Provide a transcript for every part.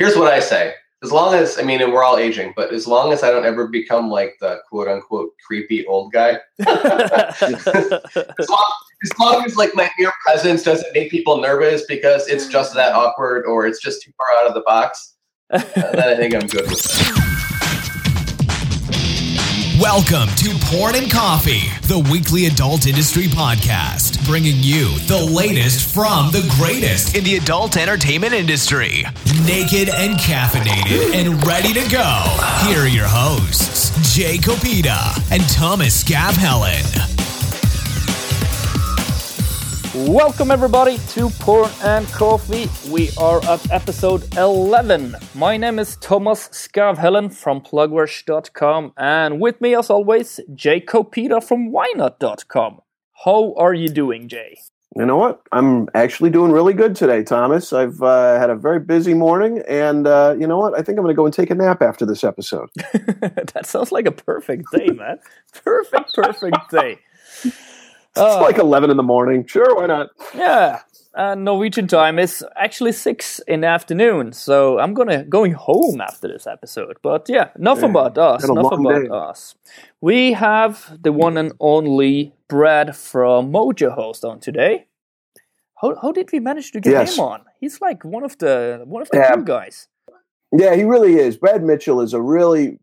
here's what I say. As long as, I mean, and we're all aging, but as long as I don't ever become like the quote unquote creepy old guy, as long as like my mere presence doesn't make people nervous because it's just that awkward or it's just too far out of the box, then I think I'm good with that. Welcome to Porn and Coffee, the weekly adult industry podcast, bringing you the latest from the greatest in the adult entertainment industry. Naked and caffeinated and ready to go. Here are your hosts, Jay Kopita and Thomas Scab Helen. Welcome everybody to Porn and Coffee. We are at episode 11. My name is Thomas Scab Helen from PlugWash.com, and with me as always, Jay Kopita from WhyNot.com. How are you doing, Jay? You know what? I'm actually doing really good today, Thomas. I've had a very busy morning, and you know what? I think I'm going to go and take a nap after this episode. That sounds like a perfect day, man. Perfect day. It's like 11 in the morning. Sure, why not? Yeah. Norwegian time is actually 6 in the afternoon, so I'm going home after this episode. But yeah, enough about us. We have the one and only Brad from MojoHost on today. How did we manage to get him on? He's like one of the cool guys. Yeah, he really is. Brad Mitchell is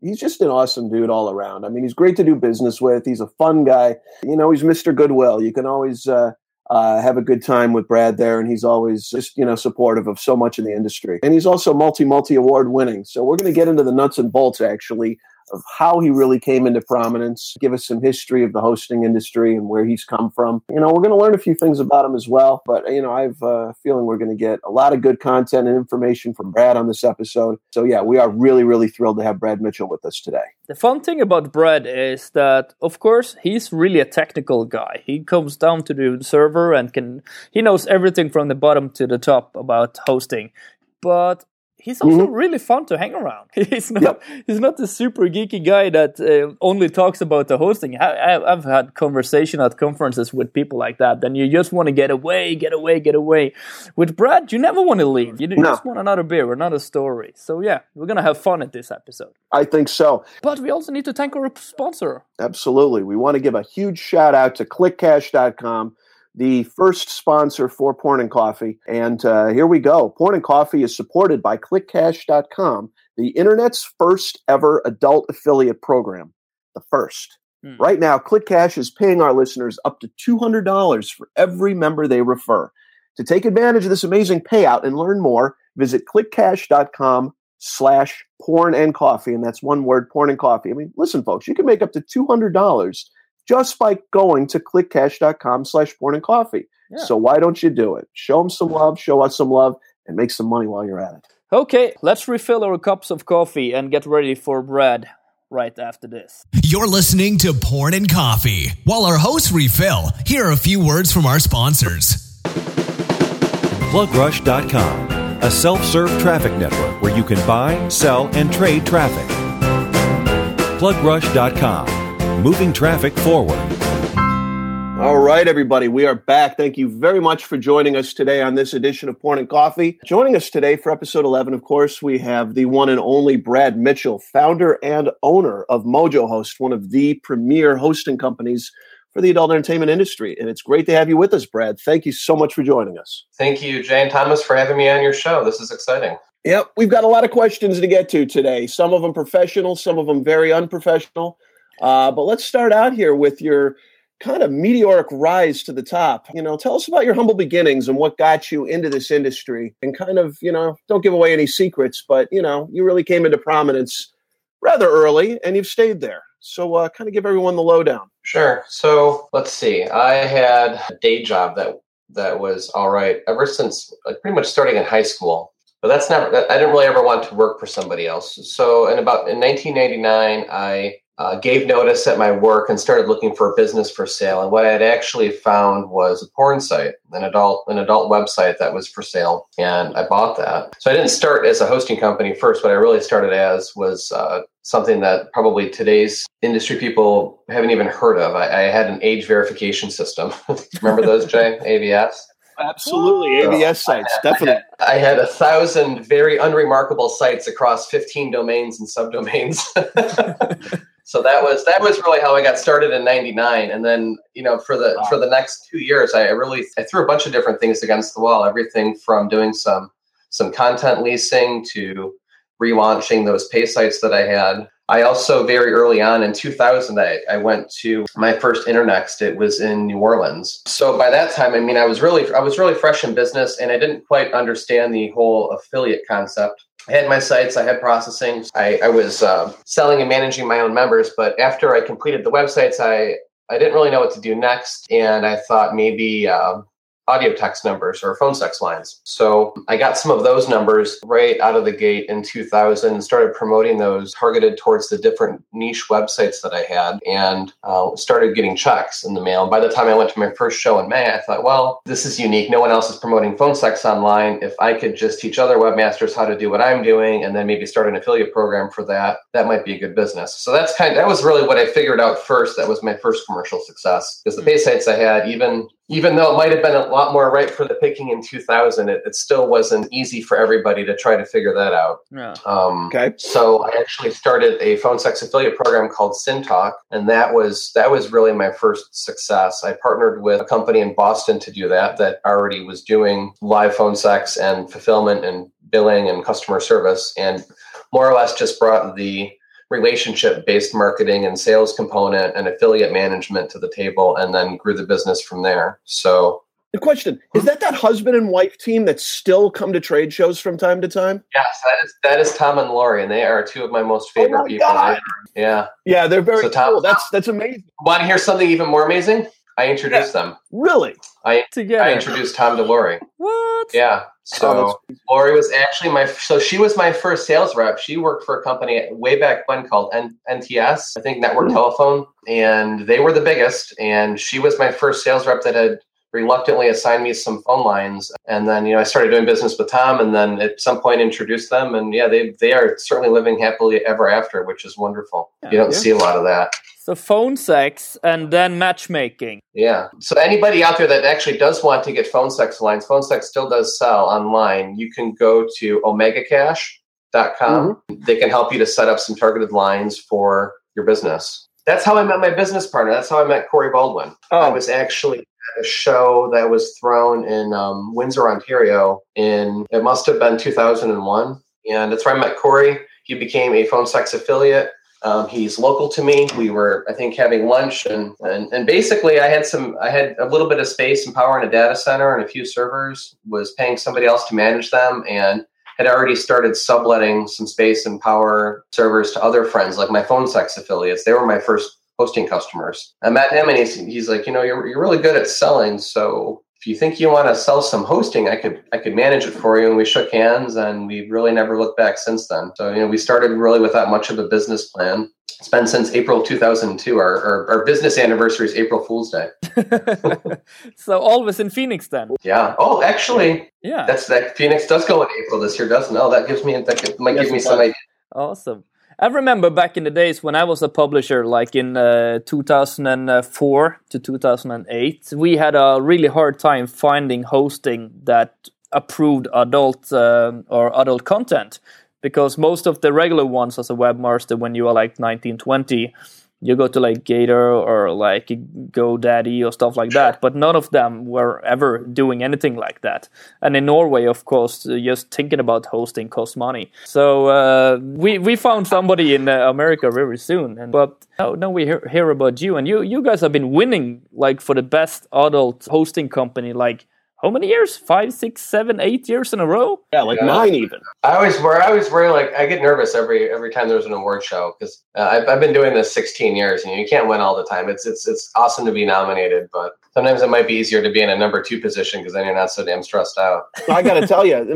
he's just an awesome dude all around. I mean, he's great to do business with. He's a fun guy. You know, he's Mr. Goodwill. You can always have a good time with Brad there, and he's always just, you know, supportive of so much in the industry. And he's also multi-award winning. So we're going to get into the nuts and bolts, actually, of how he really came into prominence, give us some history of the hosting industry and where he's come from. You know, we're going to learn a few things about him as well, but, you know, I have a feeling we're going to get a lot of good content and information from Brad on this episode. So yeah, we are really, really thrilled to have Brad Mitchell with us today. The fun thing about Brad is that, of course, he's really a technical guy. He comes down to the server and he knows everything from the bottom to the top about hosting. But he's also really fun to hang around. He's not the super geeky guy that only talks about the hosting. I've had conversation at conferences with people like that, and you just want to get away. With Brad, you never want to leave. You just want another beer, another story. So yeah, we're going to have fun at this episode. I think so. But we also need to thank our sponsor. Absolutely. We want to give a huge shout out to ClickCash.com. The first sponsor for Porn and Coffee. And here we go. Porn and Coffee is supported by ClickCash.com, the internet's first ever adult affiliate program. The first. Right now, ClickCash is paying our listeners up to $200 for every member they refer. To take advantage of this amazing payout and learn more, visit ClickCash.com/porn and coffee. And that's one word, porn and coffee. I mean, listen, folks, you can make up to $200 just by going to clickcash.com/porn and coffee. Yeah. So why don't you do it? Show them some love, show us some love, and make some money while you're at it. Okay, let's refill our cups of coffee and get ready for Brad right after this. You're listening to Porn and Coffee. While our hosts refill, here are a few words from our sponsors. Plugrush.com, a self-serve traffic network where you can buy, sell, and trade traffic. Plugrush.com. Moving traffic forward. All right, everybody. We are back. Thank you very much for joining us today on this edition of Porn and Coffee. Joining us today for episode 11, of course, we have the one and only Brad Mitchell, founder and owner of MojoHost, one of the premier hosting companies for the adult entertainment industry. And it's great to have you with us, Brad. Thank you so much for joining us. Thank you, Jay and Thomas, for having me on your show. This is exciting. Yep. We've got a lot of questions to get to today. Some of them professional, some of them very unprofessional. But let's start out here with your kind of meteoric rise to the top. You know, tell us about your humble beginnings and what got you into this industry and kind of, you know, don't give away any secrets, but, you know, you really came into prominence rather early and you've stayed there. So kind of give everyone the lowdown. Sure. So let's see. I had a day job that was all right ever since pretty much starting in high school. But I didn't really ever want to work for somebody else. So in 1999, I gave notice at my work and started looking for a business for sale. And what I had actually found was a porn site, an adult website that was for sale. And I bought that. So I didn't start as a hosting company first. What I really started as was something that probably today's industry people haven't even heard of. I had an age verification system. Remember those, Jay? AVS? Absolutely. ABS sites. Definitely. I had 1,000 very unremarkable sites across 15 domains and subdomains. So that was really how I got started in 99. And then, for the next 2 years, I threw a bunch of different things against the wall, everything from doing some content leasing to relaunching those pay sites that I had. I also, very early on in 2000, I went to my first Internext. It was in New Orleans. So by that time, I was really fresh in business, and I didn't quite understand the whole affiliate concept. I had my sites, I had processing, I was selling and managing my own members. But after I completed the websites, I didn't really know what to do next, and I thought maybe audio text numbers or phone sex lines. So I got some of those numbers right out of the gate in 2000 and started promoting those, targeted towards the different niche websites that I had, and started getting checks in the mail. And by the time I went to my first show in May, I thought, well, this is unique. No one else is promoting phone sex online. If I could just teach other webmasters how to do what I'm doing and then maybe start an affiliate program for that, that might be a good business. So that was really what I figured out first. That was my first commercial success, because the pay sites I had, even though it might have been a lot more ripe for the picking in 2000, it still wasn't easy for everybody to try to figure that out. Yeah. Okay. So I actually started a phone sex affiliate program called Syntalk, and that was really my first success. I partnered with a company in Boston to do that already was doing live phone sex and fulfillment and billing and customer service, and more or less just brought the relationship-based marketing and sales component and affiliate management to the table, and then grew the business from there. So the question, is that husband and wife team that still come to trade shows from time to time? Yes, that is Tom and Lori, and they are two of my most favorite people. God. Yeah. Yeah, they're very cool. That's amazing. Want to hear something even more amazing? I introduced them. Really? I introduced Tom to Lori. What? Yeah. So Lori was actually she was my first sales rep. She worked for a company way back when called NTS, I think Network Telephone, and they were the biggest. And she was my first sales rep that had reluctantly assigned me some phone lines. And then, I started doing business with Tom, and then at some point introduced them. And yeah, they are certainly living happily ever after, which is wonderful. Yeah, you don't see a lot of that. So phone sex and then matchmaking. Yeah. So anybody out there that actually does want to get phone sex lines, phone sex still does sell online. You can go to omegacash.com. Mm-hmm. They can help you to set up some targeted lines for your business. That's how I met my business partner. That's how I met Corey Baldwin. Oh. I was actually at a show that was thrown in Windsor, Ontario. It must have been 2001. And that's where I met Corey. He became a phone sex affiliate. He's local to me. We were, I think, having lunch, and basically I had a little bit of space and power in a data center and a few servers, was paying somebody else to manage them, and had already started subletting some space and power servers to other friends, like my phone sex affiliates. They were my first hosting customers. I met him, and he's like, you're really good at selling. So if you think you want to sell some hosting, I could manage it for you. And we shook hands, and we really never looked back since then. So, we started really without much of a business plan. It's been since April 2002. Our business anniversary is April Fool's Day. So always in Phoenix then. Yeah. Oh, actually, yeah. That Phoenix does go in April this year, doesn't it? Oh, that might give me some idea. Awesome. I remember back in the days when I was a publisher, like in 2004 to 2008, we had a really hard time finding hosting that approved adult content, because most of the regular ones as a webmaster, when you are like 19, 20, you go to like Gator or like GoDaddy or stuff like that, but none of them were ever doing anything like that. And in Norway, of course, just thinking about hosting costs money. So we found somebody in America very soon. But now we hear about you, and you guys have been winning like for the best adult hosting company, like how many years? 5, 6, 7, 8 years in a row? Yeah, like 9 even. I always worry, like, I get nervous every time there's an award show, because I've been doing this 16 years, and you can't win all the time. It's awesome to be nominated, but sometimes it might be easier to be in a number 2 position, because then you're not so damn stressed out. I got to tell you,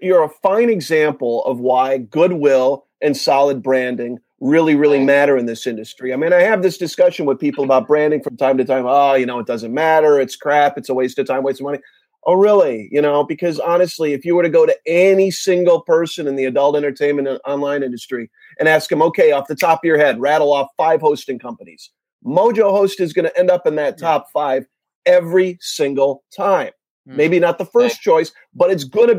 you're a fine example of why goodwill and solid branding really, really matter in this industry. I mean, I have this discussion with people about branding from time to time. Oh, it doesn't matter. It's crap. It's a waste of time, waste of money. Oh, really? Because honestly, if you were to go to any single person in the adult entertainment and online industry and ask them, okay, off the top of your head, rattle off 5 hosting companies, MojoHost is going to end up in that top 5 every single time. Maybe not the first choice, but it's going to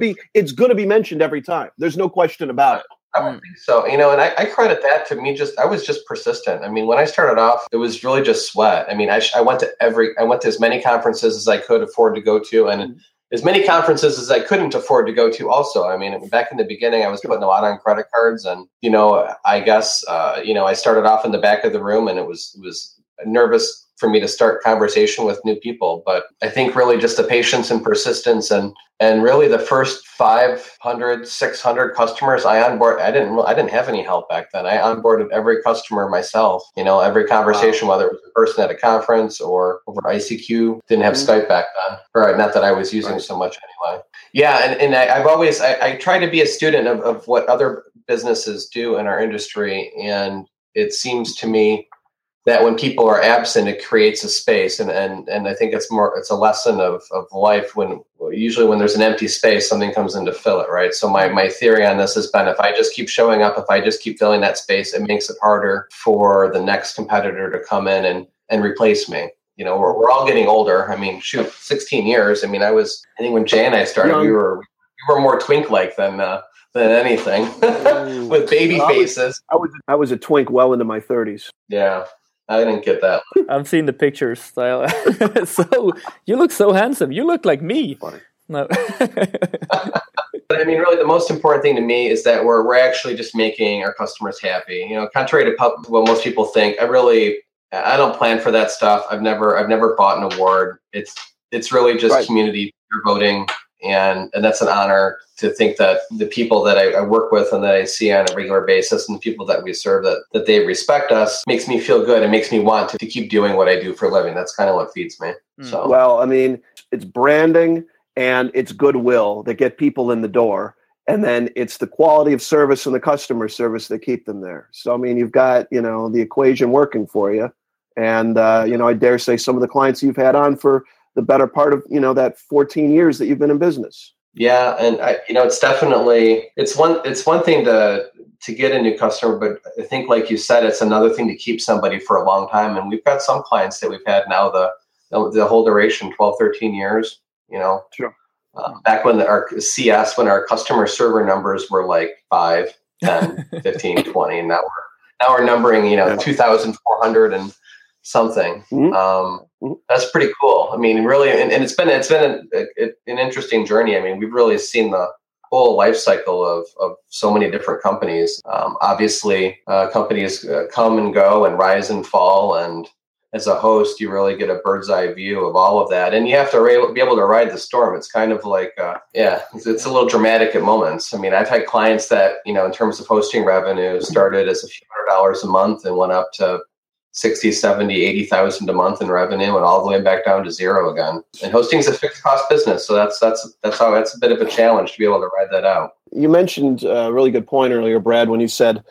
be mentioned every time. There's no question about it. I don't think so. You know, and I credit that to me. I was just persistent. I mean, when I started off, it was really just sweat. I mean, I went to as many conferences as I could afford to go to, and as many conferences as I couldn't afford to go to also. I mean, back in the beginning, I was putting a lot on credit cards, and, you know, I guess, you know, I started off in the back of the room, and it was nervous for me to start conversation with new people. But I think really just the patience and persistence and really the first 500, 600 customers I onboarded, I didn't have any help back then. I onboarded every customer myself, you know, every conversation, whether it was a person at a conference or over ICQ. Didn't have Skype back then, or not that I was using so much anyway. Yeah. And I try to be a student of what other businesses do in our industry. And it seems to me that when people are absent, it creates a space. And I think it's a lesson of life when usually when there's an empty space, something comes in to fill it, right? So my theory on this has been, if I just keep showing up, if I just keep filling that space, it makes it harder for the next competitor to come in and replace me. You know, we're all getting older. I mean, 16 years. I mean, I think when Jay and I started, we were more twink-like than anything with baby faces. I was a twink well into my 30s. Yeah. I didn't get that one. I'm seeing the pictures. So you look so handsome. You look like me. Funny. No. But I mean, really, the most important thing to me is that we're actually just making our customers happy. You know, contrary to what most people think, I don't plan for that stuff. I've never bought an award. It's really just community voting, and that's an honor to think that the people that I work with and that I see on a regular basis and the people that we serve, that they respect us, makes me feel good. It makes me want to keep doing what I do for a living. That's kind of what feeds me. So. Well, I mean, it's branding and it's goodwill that get people in the door. And then it's the quality of service and the customer service that keep them there. So, I mean, you've got, you know, the equation working for you. And, you know, I dare say some of the clients you've had on for the better part of, you know, that 14 years that you've been in business. Yeah. And you know, it's definitely, it's one thing to get a new customer, but I think, like you said, it's another thing to keep somebody for a long time. And we've got some clients that we've had now, the whole duration, 12, 13 years, you know, sure. Back when our customer server numbers were like 5, 10, 15, 20, and now we're numbering, you know, 2,400 and something. That's pretty cool. I mean, really, and it's been an interesting journey. I mean, we've really seen the whole life cycle of so many different companies. Obviously, companies come and go and rise and fall. And as a host, you really get a bird's eye view of all of that. And you have to be able to ride the storm. It's kind of like, it's a little dramatic at moments. I mean, I've had clients that, you know, in terms of hosting revenue, started as a few $100s a month and went up to 60, 70, 80,000 a month in revenue, and all the way back down to zero again. And hosting is a fixed cost business, so that's a bit of a challenge to be able to ride that out. You mentioned a really good point earlier, Brad, when you said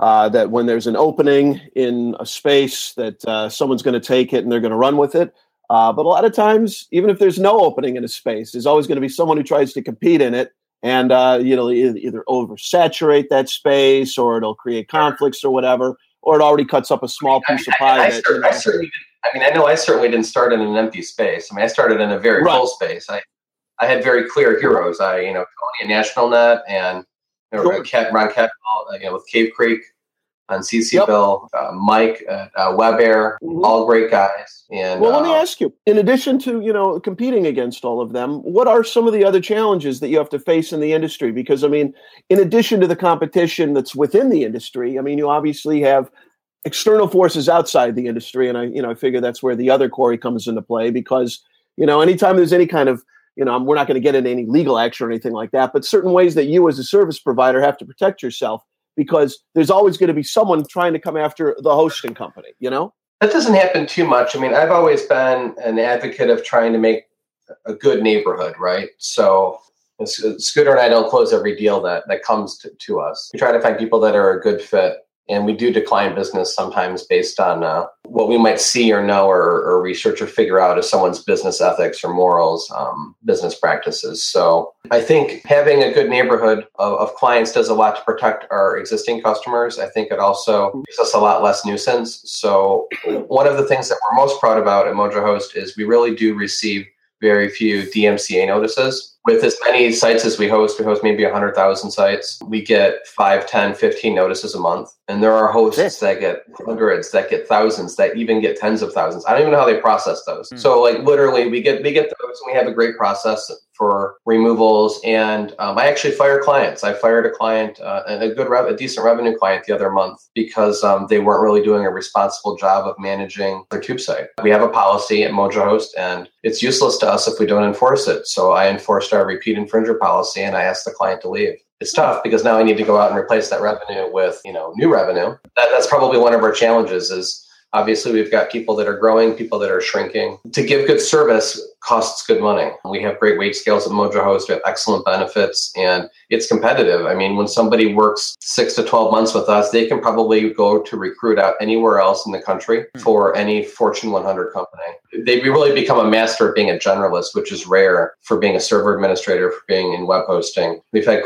that when there's an opening in a space, that someone's going to take it and they're going to run with it. But a lot of times, even if there's no opening in a space, there's always going to be someone who tries to compete in it, and you know, either oversaturate that space, or it'll create conflicts or whatever. Or it already cuts up a small piece of pie. I certainly didn't start in an empty space. I mean, I started in a very full space. I had very clear heroes. You know, Tony National Net, and you know, Ron Kepaul, you know, with Cave Creek on CCville, Mike, Webair, all great guys. And well, let me ask you: in addition to, you know, competing against all of them, what are some of the other challenges that you have to face in the industry? Because I mean, in addition to the competition that's within the industry, I mean, you obviously have external forces outside the industry, and I figure that's where the other Corey comes into play, because, you know, anytime there's any kind of, you know, we're not going to get into any legal action or anything like that, but certain ways that you as a service provider have to protect yourself, because there's always going to be someone trying to come after the hosting company, you know? That doesn't happen too much. I mean, I've always been an advocate of trying to make a good neighborhood, right? So Scooter and I don't close every deal that comes to us. We try to find people that are a good fit, and we do decline business sometimes based on what we might see or know or research or figure out as someone's business ethics or morals, business practices. So I think having a good neighborhood of clients does a lot to protect our existing customers. I think it also gives us a lot less nuisance. So one of the things that we're most proud about at MojoHost is we really do receive very few DMCA notices. With as many sites as we host maybe 100,000 sites. We get 5, 10, 15 notices a month. And there are hosts that get hundreds, that get thousands, that even get tens of thousands. I don't even know how they process those. So like literally we get those, and we have a great process for removals. And I actually fire clients. I fired a client, and a decent revenue client the other month because they weren't really doing a responsible job of managing their tube site. We have a policy at MojoHost, and it's useless to us if we don't enforce it. So I enforced our repeat infringer policy, and I asked the client to leave. It's tough because now I need to go out and replace that revenue with, new revenue. That's probably one of our challenges is obviously we've got people that are growing, people that are shrinking. To give good service costs good money. We have great wage scales at MojoHost. We have excellent benefits, and it's competitive. I mean, when somebody works 6 to 12 months with us, they can probably go to recruit out anywhere else in the country for any Fortune 100 company. They really become a master of being a generalist, which is rare for being a server administrator, for being in web hosting. We've had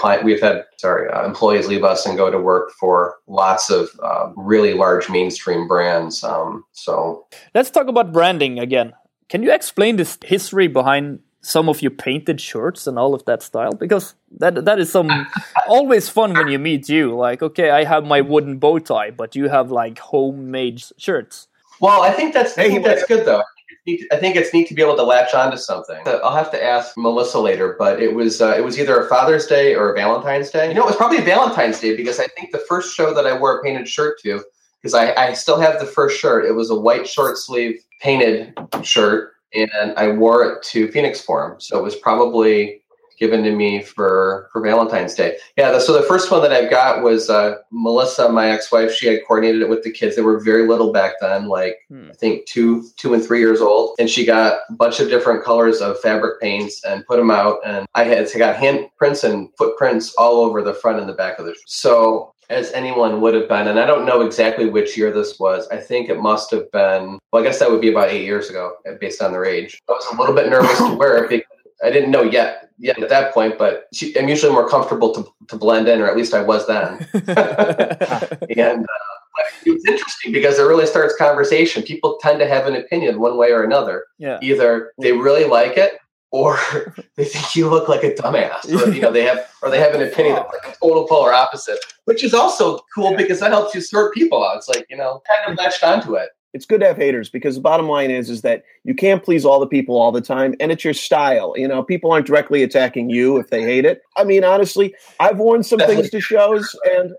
employees leave us and go to work for lots of really large mainstream brands. So let's talk about branding again. Can you explain this history behind some of your painted shirts and all of that style? Because that is some always fun when you meet you. Like, okay, I have my wooden bow tie, but you have like homemade shirts. Well, I think that's good though. I think it's neat to be able to latch onto something. I'll have to ask Melissa later, but it was either a Father's Day or a Valentine's Day. It was probably Valentine's Day because I think the first show that I wore a painted shirt to, because I still have the first shirt. It was a white short sleeve painted shirt, and I wore it to Phoenix Forum. So it was probably given to me for Valentine's Day. Yeah, so the first one that I've got was Melissa, my ex-wife. She had coordinated it with the kids. They were very little back then, like I think two and 3 years old. And she got a bunch of different colors of fabric paints and put them out. And I got handprints and footprints all over the front and the back of the shirt. So as anyone would have been, and I don't know exactly which year this was. I think it must have been, I guess that would be about 8 years ago, based on their age. I was a little bit nervous to wear it because I didn't know yet at that point, but I'm usually more comfortable to blend in, or at least I was then. And it's interesting because it really starts conversation. People tend to have an opinion one way or another. Yeah. Either they really like it, or they think you look like a dumbass, or they have an opinion that's like a total polar opposite, which is also cool because that helps you sort people out. It's like kind of latched onto it. It's good to have haters because the bottom line is that you can't please all the people all the time, and it's your style. People aren't directly attacking you if they hate it. I mean, honestly, I've worn some things to shows, and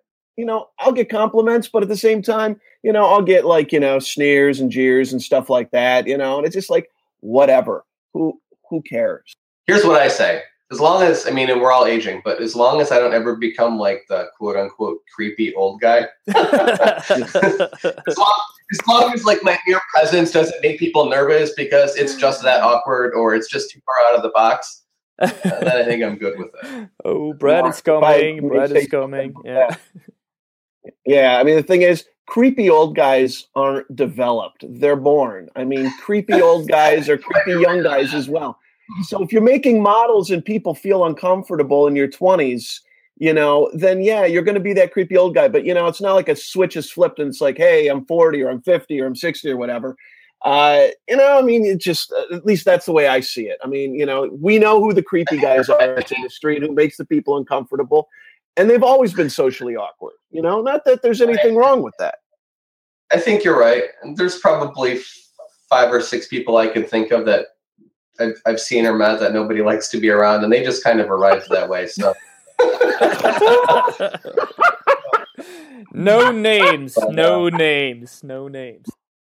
I'll get compliments, but at the same time, I'll get like sneers and jeers and stuff like that. And it's just like whatever. Who cares? Here's what I say. As long as, and we're all aging, but as long as I don't ever become like the quote unquote creepy old guy, as long as like my mere presence doesn't make people nervous because it's just that awkward or it's just too far out of the box, then I think I'm good with it. Oh, Brad is coming. Yeah. Yeah. The thing is, creepy old guys aren't developed. They're born. Creepy old guys are creepy young guys as well. So if you're making models and people feel uncomfortable in your 20s, then yeah, you're going to be that creepy old guy. But, it's not like a switch is flipped and it's like, hey, I'm 40 or I'm 50 or I'm 60 or whatever. It just, at least that's the way I see it. We know who the creepy guys are in this industry and who makes the people uncomfortable. And they've always been socially awkward, not that there's anything wrong with that. I think you're right. There's probably 5 or 6 people I can think of that I've seen or met that nobody likes to be around, and they just kind of arrived that way. So no names.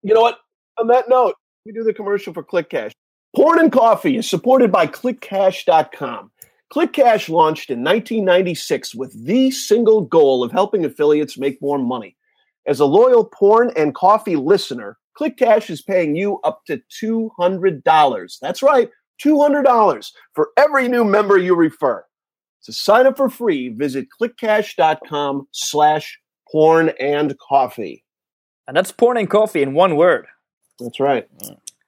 You know what? On that note, we do the commercial for ClickCash. Porn and Coffee is supported by ClickCash.com. ClickCash launched in 1996 with the single goal of helping affiliates make more money. As a loyal Porn and Coffee listener, ClickCash is paying you up to $200. That's right, $200 for every new member you refer. To sign up for free, visit clickcash.com/pornandcoffee. And that's porn and coffee in one word. That's right.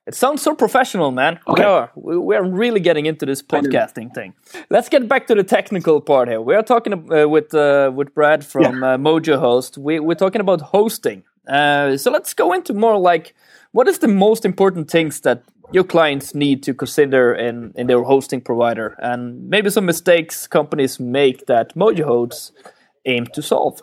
It sounds so professional, man. Okay. We are really getting into this podcasting thing. Let's get back to the technical part here. We are talking with Brad from MojoHost. We're talking about hosting. So let's go into more like what is the most important things that your clients need to consider in their hosting provider, and maybe some mistakes companies make that MojoHost aim to solve?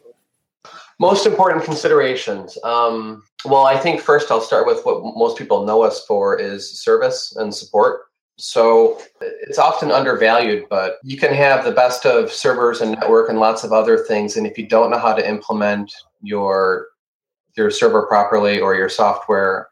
Most important considerations. Well, I think first I'll start with what most people know us for is service and support. So it's often undervalued, but you can have the best of servers and network and lots of other things. And if you don't know how to implement your server properly or your software,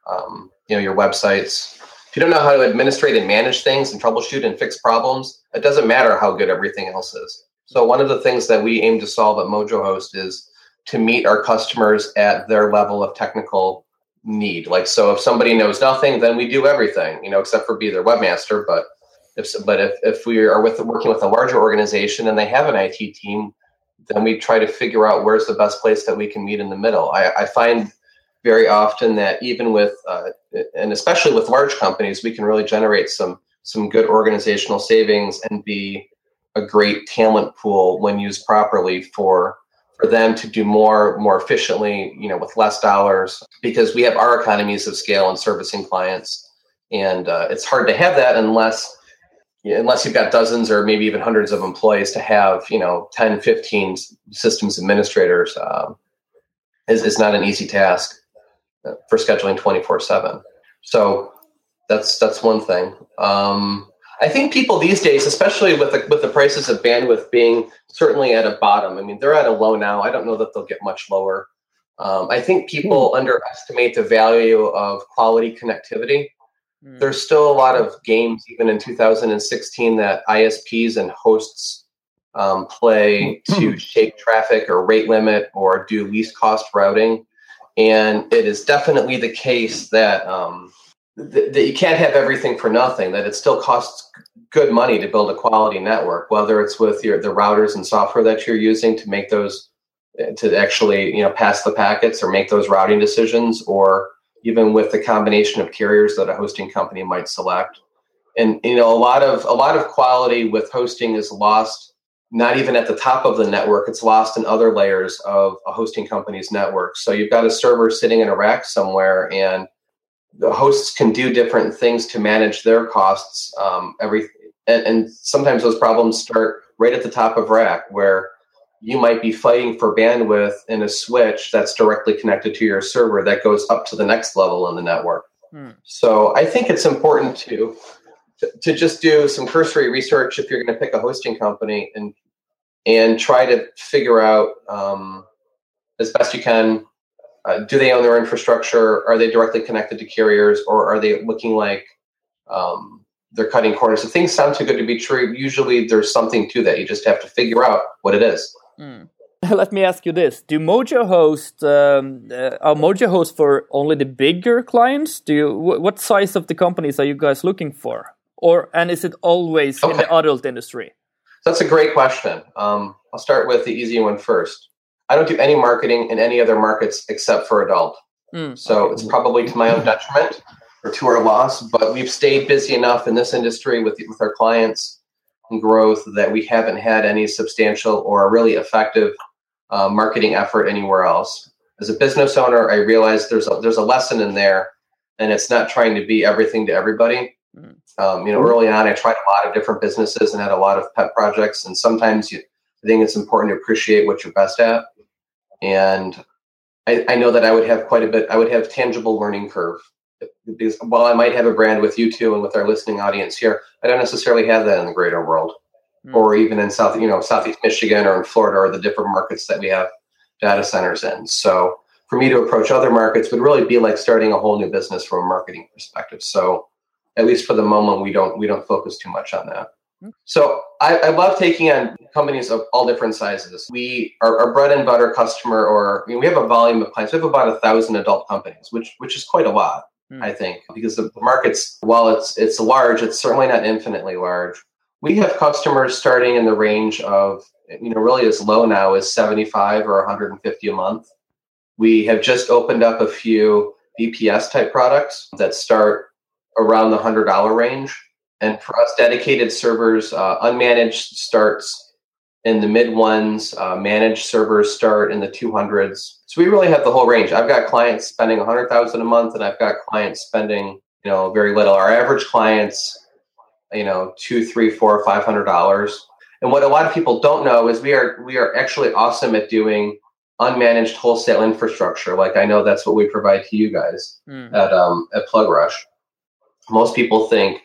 your websites, if you don't know how to administrate and manage things and troubleshoot and fix problems, it doesn't matter how good everything else is. So one of the things that we aim to solve at MojoHost is to meet our customers at their level of technical need. Like, so if somebody knows nothing, then we do everything, except for be their webmaster. But if we are working with a larger organization and they have an IT team, then we try to figure out where's the best place that we can meet in the middle. I find very often that even with, and especially with large companies, we can really generate some good organizational savings and be a great talent pool when used properly for them to do more efficiently, with less dollars, because we have our economies of scale in servicing clients. And it's hard to have that unless you've got dozens or maybe even hundreds of employees to have, 10, 15 systems administrators is not an easy task for scheduling 24/7. So that's one thing. I think people these days, especially with the prices of bandwidth being certainly at a bottom. I mean, they're at a low now. I don't know that they'll get much lower. I think people underestimate the value of quality connectivity. Mm. There's still a lot of games, even in 2016, that ISPs and hosts play to shake traffic or rate limit or do least cost routing. And it is definitely the case that that you can't have everything for nothing, that it still costs good money to build a quality network, whether it's with the routers and software that you're using to make those, to actually, pass the packets or make those routing decisions, or even with the combination of carriers that a hosting company might select. And, a lot of quality with hosting is lost, not even at the top of the network, it's lost in other layers of a hosting company's network. So you've got a server sitting in a rack somewhere, and the hosts can do different things to manage their costs. And sometimes those problems start right at the top of rack, where you might be fighting for bandwidth in a switch that's directly connected to your server that goes up to the next level in the network. Hmm. So I think it's important to just do some cursory research if you're going to pick a hosting company and try to figure out as best you can, do they own their infrastructure? Are they directly connected to carriers, or are they looking like they're cutting corners? If things sound too good to be true, usually there's something to that. You just have to figure out what it is. Mm. Let me ask you this: do MojoHost are MojoHost for only the bigger clients? What size of the companies are you guys looking for, and is it always in the adult industry? That's a great question. I'll start with the easy one first. I don't do any marketing in any other markets except for adult. Mm. So it's probably to my own detriment or to our loss, but we've stayed busy enough in this industry with our clients and growth that we haven't had any substantial or really effective marketing effort anywhere else. As a business owner, I realized there's a lesson in there, and it's not trying to be everything to everybody. Mm. Early on, I tried a lot of different businesses and had a lot of pet projects, and sometimes I think it's important to appreciate what you're best at. And I know that I would have tangible learning curve, because while I might have a brand with you two and with our listening audience here, I don't necessarily have that in the greater world or even in Southeast Michigan or in Florida or the different markets that we have data centers in. So for me to approach other markets would really be like starting a whole new business from a marketing perspective. So at least for the moment, we don't focus too much on that. So I love taking on companies of all different sizes. We are our bread and butter customer, we have a volume of clients. We have about 1,000 adult companies, which is quite a lot, I think, because the market's, while it's large, it's certainly not infinitely large. We have customers starting in the range of, really as low now as 75 or 150 a month. We have just opened up a few VPS type products that start around the $100 range. And for us, dedicated servers, unmanaged starts in the mid ones, managed servers start in the 200s. So we really have the whole range. I've got clients spending $100,000 a month, and I've got clients spending you know, very little. Our average client's, you know, $200, $300, $400, $500. And what a lot of people don't know is we are actually awesome at doing unmanaged wholesale infrastructure. Like, I know that's what we provide to you guys at PlugRush. Most people think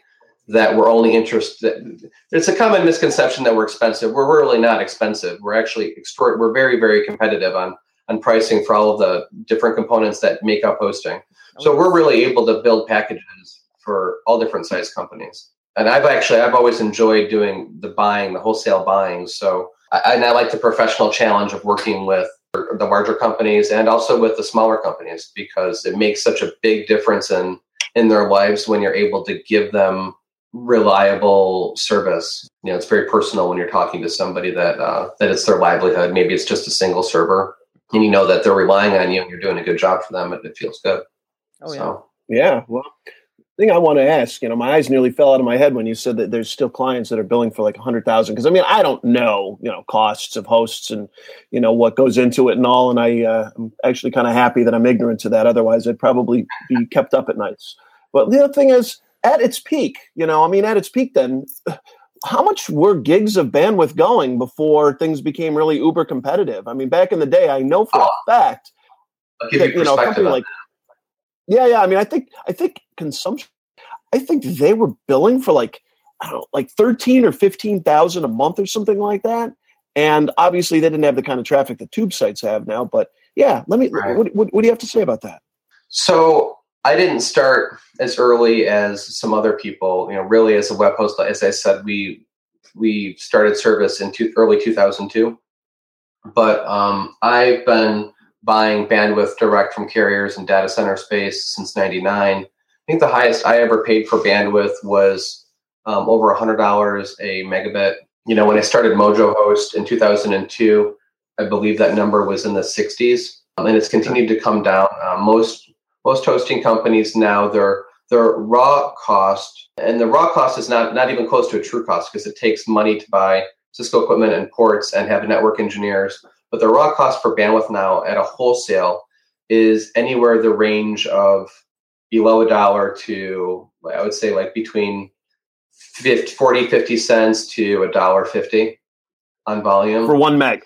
that we're only interested. It's a common misconception that we're expensive. We're really not expensive. We're actually expert. We're very, very competitive on pricing for all of the different components that make up hosting. So we're really able to build packages for all different size companies. And I've always enjoyed doing the buying, the wholesale buying. So I like the professional challenge of working with the larger companies and also with the smaller companies, because it makes such a big difference in their lives when you're able to give them reliable service. You know, it's very personal when you're talking to somebody that it's their livelihood. Maybe it's just a single server, and you know that they're relying on you, and you're doing a good job for them, and it feels good. Oh yeah. So. Yeah. Well, the thing I want to ask, you know, my eyes nearly fell out of my head when you said that there's still clients that are billing for like $100,000. Because I mean, I don't know, you know, costs of hosts and, you know, what goes into it and all. And I'm actually kind of happy that I'm ignorant to that. Otherwise, I'd probably be kept up at nights. But the other thing is, at its peak, you know, I mean, at its peak then, how much were gigs of bandwidth going before things became really uber competitive? I mean, back in the day, I know for a fact that, you know, something like. Yeah. I mean, I think consumption, I think they were billing for like, I don't know, like 13 or 15,000 a month or something like that. And obviously they didn't have the kind of traffic that tube sites have now, but yeah, right. What do you have to say about that? So I didn't start as early as some other people, you know, really as a web host. As I said, we started service in early 2002, but I've been buying bandwidth direct from carriers and data center space since 99. I think the highest I ever paid for bandwidth was over $100 a megabit. You know, when I started MojoHost in 2002, I believe that number was in the 60s, and it's continued to come down. Most hosting companies now, their raw cost, and the raw cost is not even close to a true cost, because it takes money to buy Cisco equipment and ports and have network engineers. But the raw cost for bandwidth now at a wholesale is anywhere the range of below $1 to, I would say, like between 40, 50 cents to $1.50 on volume for 1 meg.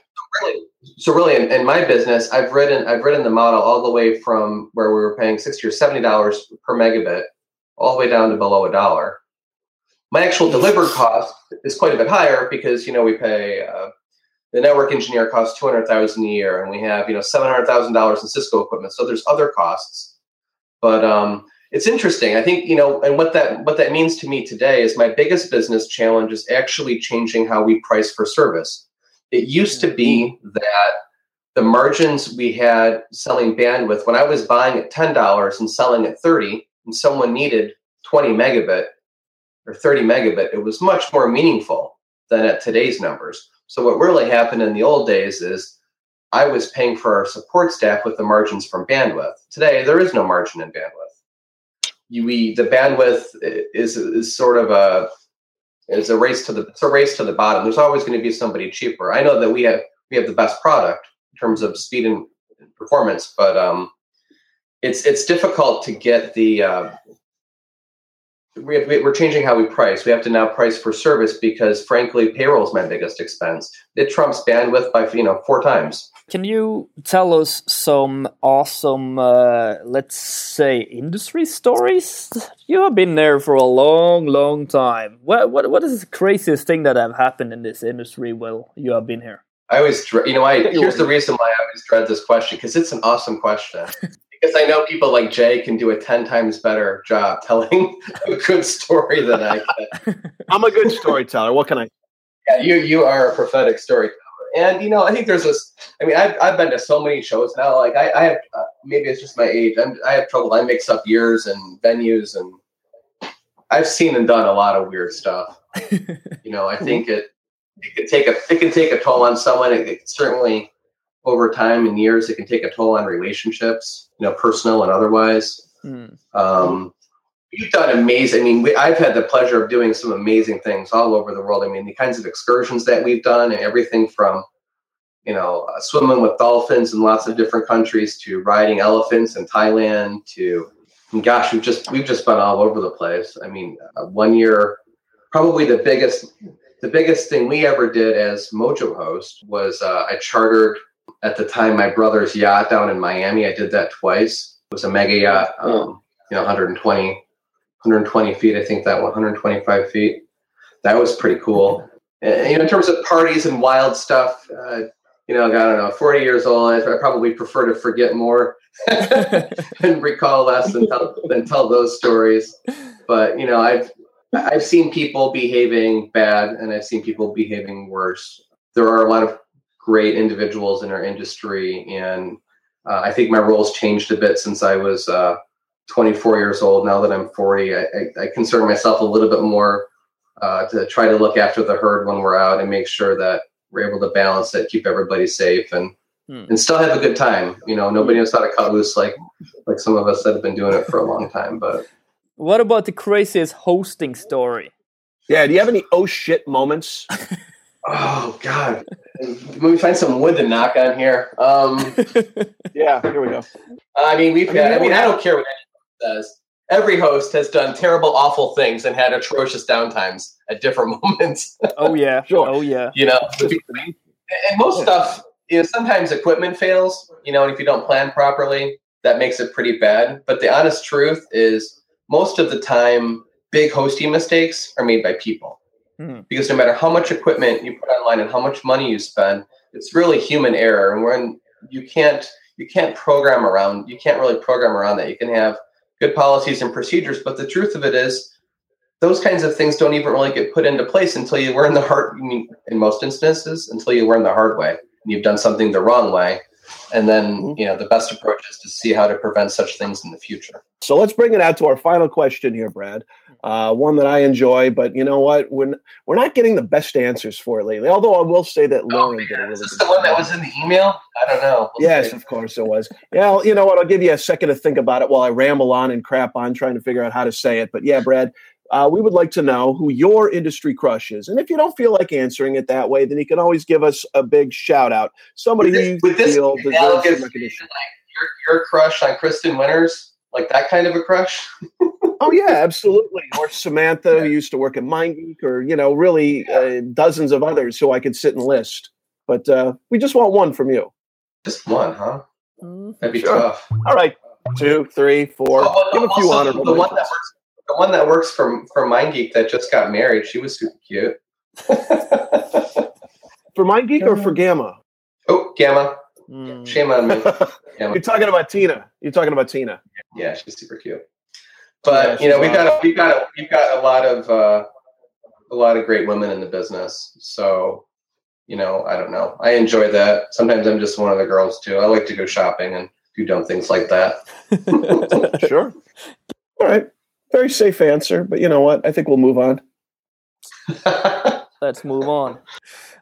So really, in my business, I've ridden the model all the way from where we were paying $60 or $70 per megabit, all the way down to below $1. My actual delivered cost is quite a bit higher, because you know we pay. The network engineer costs $200,000 a year, and we have, you know, $700,000 in Cisco equipment. So there's other costs, but it's interesting. I think, you know, and what that means to me today is my biggest business challenge is actually changing how we price for service. It used to be that the margins we had selling bandwidth, when I was buying at $10 and selling at $30, and someone needed 20 megabit or 30 megabit, it was much more meaningful than at today's numbers. So what really happened in the old days is I was paying for our support staff with the margins from bandwidth. Today, there is no margin in bandwidth. The bandwidth is sort of a race to the bottom. There's always going to be somebody cheaper. I know that we have the best product in terms of speed and performance, but it's difficult to get the. We're changing how we price. We have to now price for service, because, frankly, payroll is my biggest expense. It trumps bandwidth by, you know, 4 times. Can you tell us some awesome, let's say, industry stories? You have been there for a long, long time. What is the craziest thing that have happened in this industry while you have been here? I always, here's the reason why I always dread this question, because it's an awesome question. Because I know people like Jay can do a 10 times better job telling a good story than I can. I'm a good storyteller. What can I? Yeah, you are a prophetic storyteller. And, you know, I think there's this, I mean, I've been to so many shows now. Like I have, maybe it's just my age. I have trouble. I mix up years and venues, and I've seen and done a lot of weird stuff. You know, I think it can take a toll on someone. It certainly, over time and years, it can take a toll on relationships, you know, personal and otherwise. We've done amazing. I mean, I've had the pleasure of doing some amazing things all over the world. I mean, the kinds of excursions that we've done, and everything from, you know, swimming with dolphins in lots of different countries, to riding elephants in Thailand, to Gosh, we've just been all over the place. I mean, one year, probably the biggest thing we ever did as MojoHost was I chartered at the time my brother's yacht down in Miami. I did that twice. It was a mega yacht, 120 feet. I think that 125 feet. That was pretty cool. And, in terms of parties and wild stuff, I don't know, 40 years old, I probably prefer to forget more and recall less than tell those stories. But, I've seen people behaving bad and I've seen people behaving worse. There are a lot of great individuals in our industry. And I think my role's changed a bit since I was 24 years old. Now that I'm 40, I concern myself a little bit more to try to look after the herd when we're out and make sure that we're able to balance it, keep everybody safe and still have a good time. Nobody knows how to cut loose like some of us that have been doing it for a long time. But what about the craziest hosting story? Yeah, do you have any oh shit moments? Oh God, let me find some wood to knock on here. Yeah, here we go. I don't care what anyone says. Every host has done terrible, awful things and had atrocious downtimes at different moments. Oh yeah, sure. Oh yeah. And most stuff, sometimes equipment fails. And if you don't plan properly, that makes it pretty bad. But the honest truth is, most of the time, big hosting mistakes are made by people. Because no matter how much equipment you put online and how much money you spend, it's really human error. And you can't really program around that. You can have good policies and procedures, but the truth of it is, those kinds of things don't even really get put into place until you learn in most instances, until you learn the hard way. And you've done something the wrong way. And then, the best approach is to see how to prevent such things in the future. So let's bring it out to our final question here, Brad. One that I enjoy, but you know what? We're not getting the best answers for it lately. Although I will say that Lauren did a really good job. Is this the one that was in the email? I don't know. Yes, of course it was. Yeah, you know what? I'll give you a second to think about it while I ramble on and crap on trying to figure out how to say it. But yeah, Brad, we would like to know who your industry crush is. And if you don't feel like answering it that way, then you can always give us a big shout out. Somebody who you feel deserves some recognition. Like your crush on Kristen Winters, like that kind of a crush? Oh, yeah, absolutely. Or Samantha, who used to work at MindGeek, or, dozens of others who I could sit and list. But we just want one from you. Just one, huh? That'd be tough. All right. 2, 3, 4. Give a few honorable mentions. The one that works for MindGeek that just got married, she was super cute. For MindGeek or for Gamma? Oh, Gamma. Shame on me. You're talking about Tina. Yeah, she's super cute. But we've got a lot of great women in the business. So I don't know. I enjoy that. Sometimes I'm just one of the girls too. I like to go shopping and do dumb things like that. Sure. All right. Very safe answer, but you know what? I think we'll move on. Let's move on.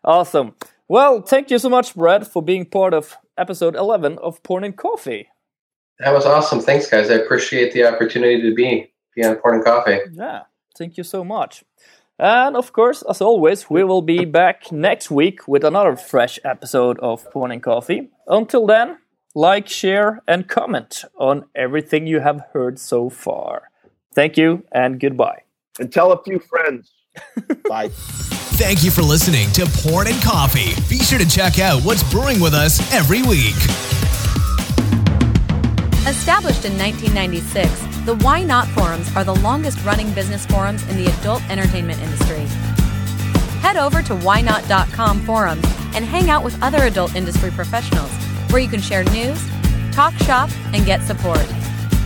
Awesome. Well, thank you so much, Brad, for being part of episode 11 of Porn and Coffee. That was awesome. Thanks, guys. I appreciate the opportunity to be on Porn and Coffee. Yeah. Thank you so much. And of course, as always, we will be back next week with another fresh episode of Porn and Coffee. Until then, like, share, and comment on everything you have heard so far. Thank you and goodbye. And tell a few friends. Bye. Thank you for listening to Porn and Coffee. Be sure to check out what's brewing with us every week. Established in 1996, the Why Not forums are the longest-running business forums in the adult entertainment industry. Head over to WhyNot.com forums and hang out with other adult industry professionals where you can share news, talk shop, and get support,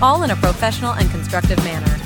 all in a professional and constructive manner.